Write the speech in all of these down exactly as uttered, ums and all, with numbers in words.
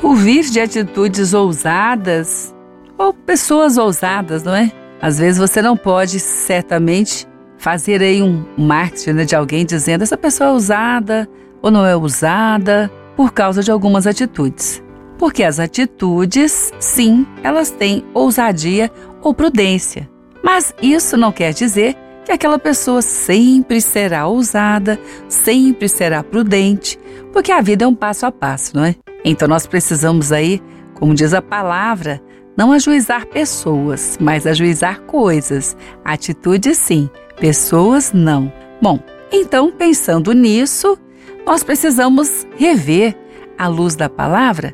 por vir de atitudes ousadas ou pessoas ousadas, não é? Às vezes você não pode, certamente, fazer aí um marketing, né, de alguém dizendo essa pessoa é ousada ou não é ousada por causa de algumas atitudes. Porque as atitudes, sim, elas têm ousadia ou prudência. Mas isso não quer dizer que aquela pessoa sempre será ousada, sempre será prudente, porque a vida é um passo a passo, não é? Então nós precisamos aí, como diz a palavra, não ajuizar pessoas, mas ajuizar coisas. Atitudes sim, pessoas não. Bom, então pensando nisso, nós precisamos rever, à luz da palavra,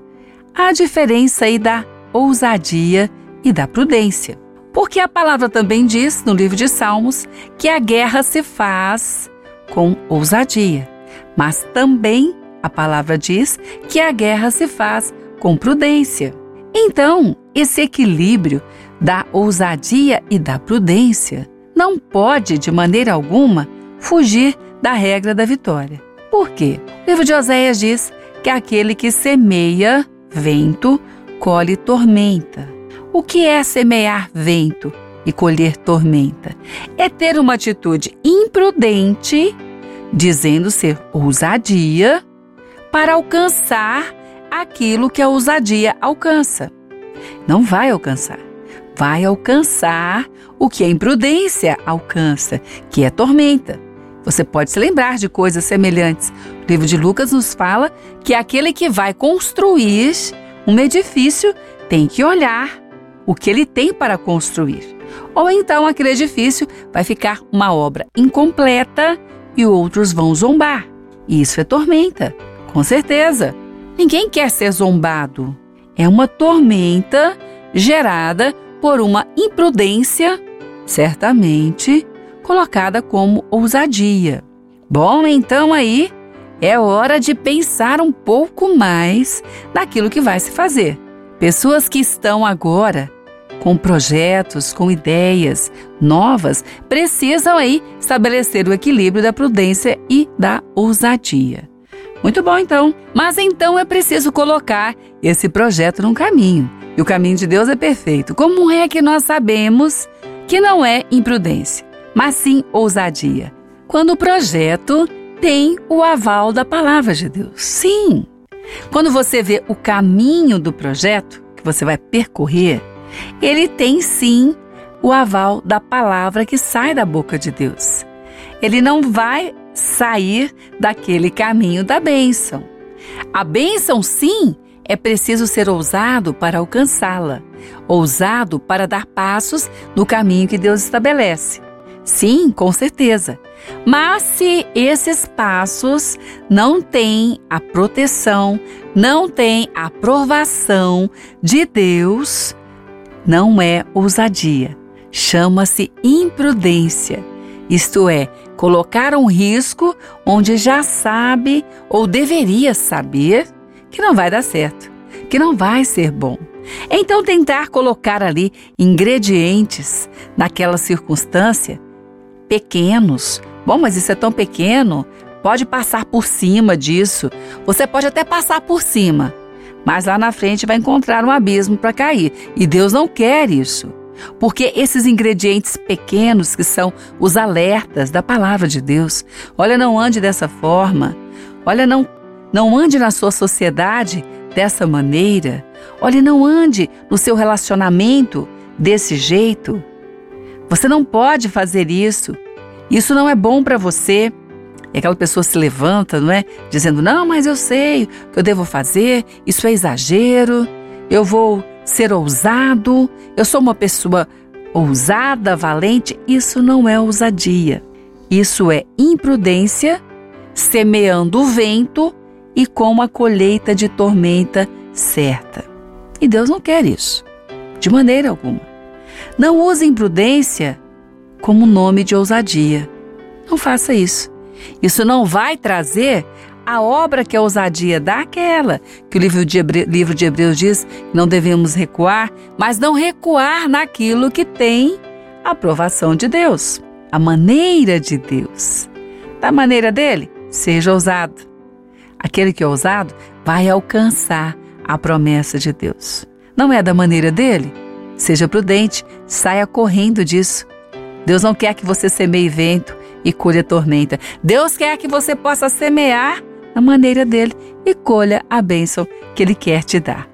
a diferença aí da ousadia e da prudência. Porque a palavra também diz, no livro de Salmos, que a guerra se faz com ousadia. Mas também a palavra diz que a guerra se faz com prudência. Então, esse equilíbrio da ousadia e da prudência não pode, de maneira alguma, fugir da regra da vitória. Por quê? O livro de Oséias diz que aquele que semeia vento, colhe tormenta. O que é semear vento e colher tormenta? É ter uma atitude imprudente, dizendo ser ousadia, para alcançar aquilo que a ousadia alcança. Não vai alcançar. Vai alcançar o que a imprudência alcança, que é tormenta. Você pode se lembrar de coisas semelhantes. O livro de Lucas nos fala que aquele que vai construir um edifício tem que olhar o que ele tem para construir. Ou então aquele edifício vai ficar uma obra incompleta e outros vão zombar. Isso é tormenta, com certeza. Ninguém quer ser zombado. É uma tormenta gerada por uma imprudência, certamente, colocada como ousadia. Bom, então aí é hora de pensar um pouco mais naquilo que vai se fazer. Pessoas que estão agora com projetos, com ideias novas, precisam aí estabelecer o equilíbrio da prudência e da ousadia. Muito bom, então. Mas então é preciso colocar esse projeto num caminho. E o caminho de Deus é perfeito. Como é que nós sabemos que não é imprudência, mas sim ousadia? Quando o projeto tem o aval da palavra de Deus. Sim! Quando você vê o caminho do projeto que você vai percorrer, ele tem sim o aval da palavra que sai da boca de Deus. Ele não vai sair daquele caminho da bênção. A bênção, sim, é preciso ser ousado para alcançá-la, ousado para dar passos no caminho que Deus estabelece. Sim, com certeza. Mas se esses passos não têm a proteção, não têm a aprovação de Deus, não é ousadia. Chama-se imprudência. Isto é, colocar um risco onde já sabe ou deveria saber que não vai dar certo, que não vai ser bom. Então tentar colocar ali ingredientes naquela circunstância pequenos. Bom, mas isso é tão pequeno, pode passar por cima disso. Você pode até passar por cima, mas lá na frente vai encontrar um abismo para cair. E Deus não quer isso, porque esses ingredientes pequenos que são os alertas da palavra de Deus. Olha, não ande dessa forma. Olha, não, não ande na sua sociedade dessa maneira. Olha, não ande no seu relacionamento desse jeito. Você não pode fazer isso. Isso não é bom para você. E aquela pessoa se levanta, não é? Dizendo, não, mas eu sei o que eu devo fazer. Isso é exagero. Eu vou ser ousado. Eu sou uma pessoa ousada, valente. Isso não é ousadia. Isso é imprudência, semeando o vento e com a colheita de tormenta certa. E Deus não quer isso, de maneira alguma. Não use imprudência como nome de ousadia. Não faça isso. Isso não vai trazer a obra que a ousadia dá, aquela que o livro de, Hebre... livro de Hebreus diz que não devemos recuar, mas não recuar naquilo que tem a aprovação de Deus, a maneira de Deus. Da maneira dele, seja ousado. Aquele que é ousado vai alcançar a promessa de Deus. Não é da maneira dele? Seja prudente, saia correndo disso. Deus não quer que você semeie vento e colha tormenta. Deus quer que você possa semear da maneira dele e colha a bênção que ele quer te dar.